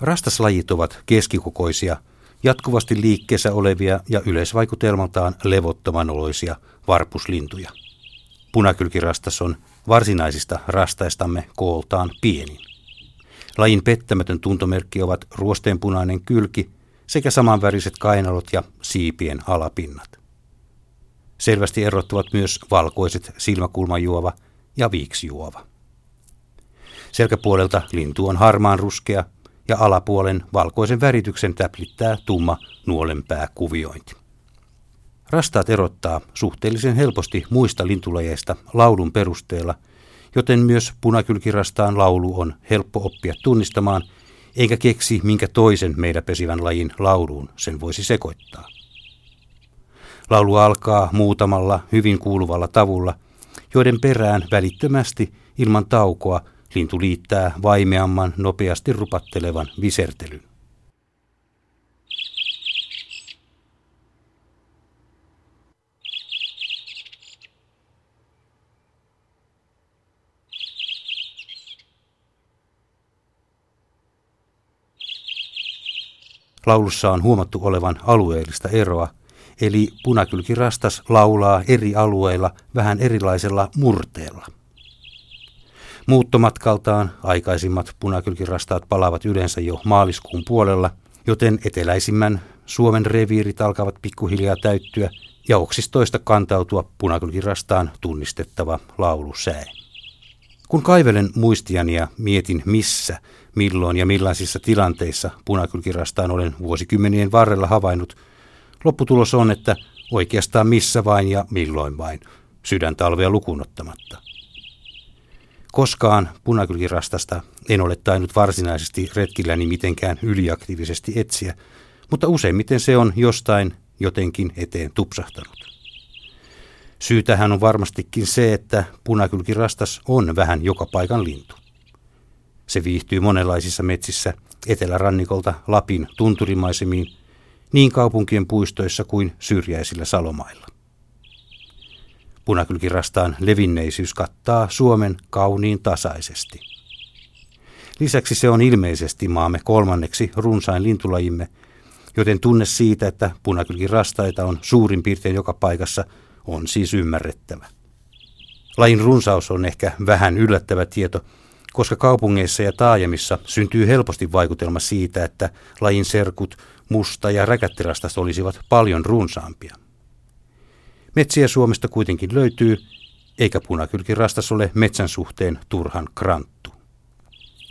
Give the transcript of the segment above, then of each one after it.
Rastaslajit ovat keskikokoisia, jatkuvasti liikkeessä olevia ja yleisvaikutelmaltaan levottoman oloisia varpuslintuja. Punakylkirastas on varsinaisista rastaistamme kooltaan pienin. Lajin pettämätön tuntomerkki ovat ruosteenpunainen kylki sekä samanväriset kainalot ja siipien alapinnat. Selvästi erottuvat myös valkoiset silmäkulmajuova ja viiksijuova. Selkäpuolelta lintu on harmaanruskea ja alapuolen valkoisen värityksen täplittää tumma nuolenpääkuviointi. Rastaat erottaa suhteellisen helposti muista lintulajeista laulun perusteella, joten myös punakylkirastaan laulu on helppo oppia tunnistamaan, eikä keksi minkä toisen meidäpesivän lajin lauluun sen voisi sekoittaa. Laulu alkaa muutamalla hyvin kuuluvalla tavulla, joiden perään välittömästi ilman taukoa lintu liittää vaimeamman, nopeasti rupattelevan visertelyn. Laulussa on huomattu olevan alueellista eroa, eli punakylkirastas laulaa eri alueilla vähän erilaisella murteella. Muuttomatkaltaan aikaisimmat punakylkirastaat palaavat yleensä jo maaliskuun puolella, joten eteläisimmän Suomen reviirit alkavat pikkuhiljaa täyttyä ja oksistoista kantautua punakylkirastaan tunnistettava laulusäe. Kun kaivelen muistiani ja mietin missä, milloin ja millaisissa tilanteissa punakylkirastaan olen vuosikymmenien varrella havainnut, lopputulos on, että oikeastaan missä vain ja milloin vain, sydäntalvea lukuun ottamatta. Koskaan punakylkirastasta en ole tainnut varsinaisesti retkilläni mitenkään yliaktiivisesti etsiä, mutta useimmiten se on jostain jotenkin eteen tupsahtanut. Syytähän on varmastikin se, että punakylkirastas on vähän joka paikan lintu. Se viihtyy monenlaisissa metsissä etelärannikolta Lapin tunturimaisemiin, niin kaupunkien puistoissa kuin syrjäisillä salomailla. Punakylkirastaan levinneisyys kattaa Suomen kauniin tasaisesti. Lisäksi se on ilmeisesti maamme kolmanneksi runsain lintulajimme, joten tunne siitä, että punakylkirastaita on suurin piirtein joka paikassa, on siis ymmärrettävä. Lajin runsaus on ehkä vähän yllättävä tieto, koska kaupungeissa ja taajamissa syntyy helposti vaikutelma siitä, että lajin serkut, musta- ja räkättirastas olisivat paljon runsaampia. Metsiä Suomesta kuitenkin löytyy, eikä punakylkirastas ole metsän suhteen turhan kranttu.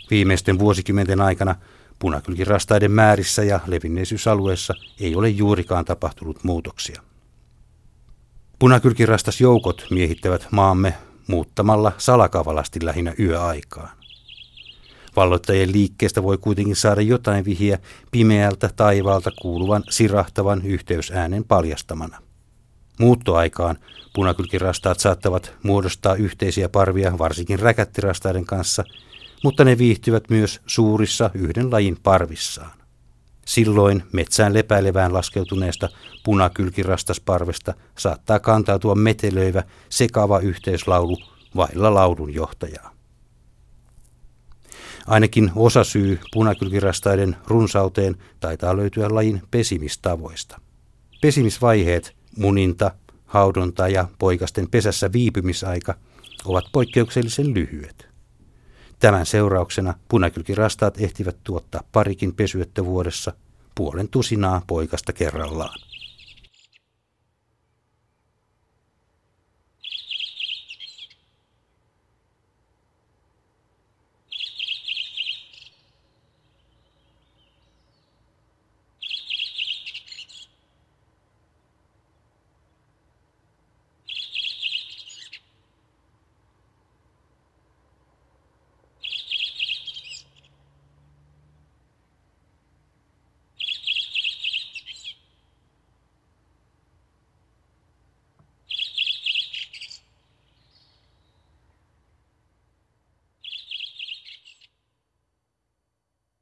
Viimeisten vuosikymmenten aikana punakylkirastaiden määrissä ja levinneisyysalueessa ei ole juurikaan tapahtunut muutoksia. Punakylkirastasjoukot miehittävät maamme muuttamalla salakavalasti lähinnä yöaikaan. Valloittajien liikkeestä voi kuitenkin saada jotain vihiä pimeältä taivaalta kuuluvan sirahtavan yhteysäänen paljastamana. Muuttoaikaan punakylkirastaat saattavat muodostaa yhteisiä parvia varsinkin räkättirastaiden kanssa, mutta ne viihtyvät myös suurissa yhden lajin parvissaan. Silloin metsään lepäilevään laskeutuneesta punakylkirastasparvesta saattaa kantautua metelöivä, sekava yhteislaulu vailla laulunjohtajaa. Ainakin osasyy punakylkirastaiden runsauteen taitaa löytyä lajin pesimistavoista. Pesimisvaiheet, muninta, haudonta ja poikasten pesässä viipymisaika ovat poikkeuksellisen lyhyet. Tämän seurauksena punakylkirastaat ehtivät tuottaa parikin pesyöttä vuodessa, 50 poikasta kerrallaan.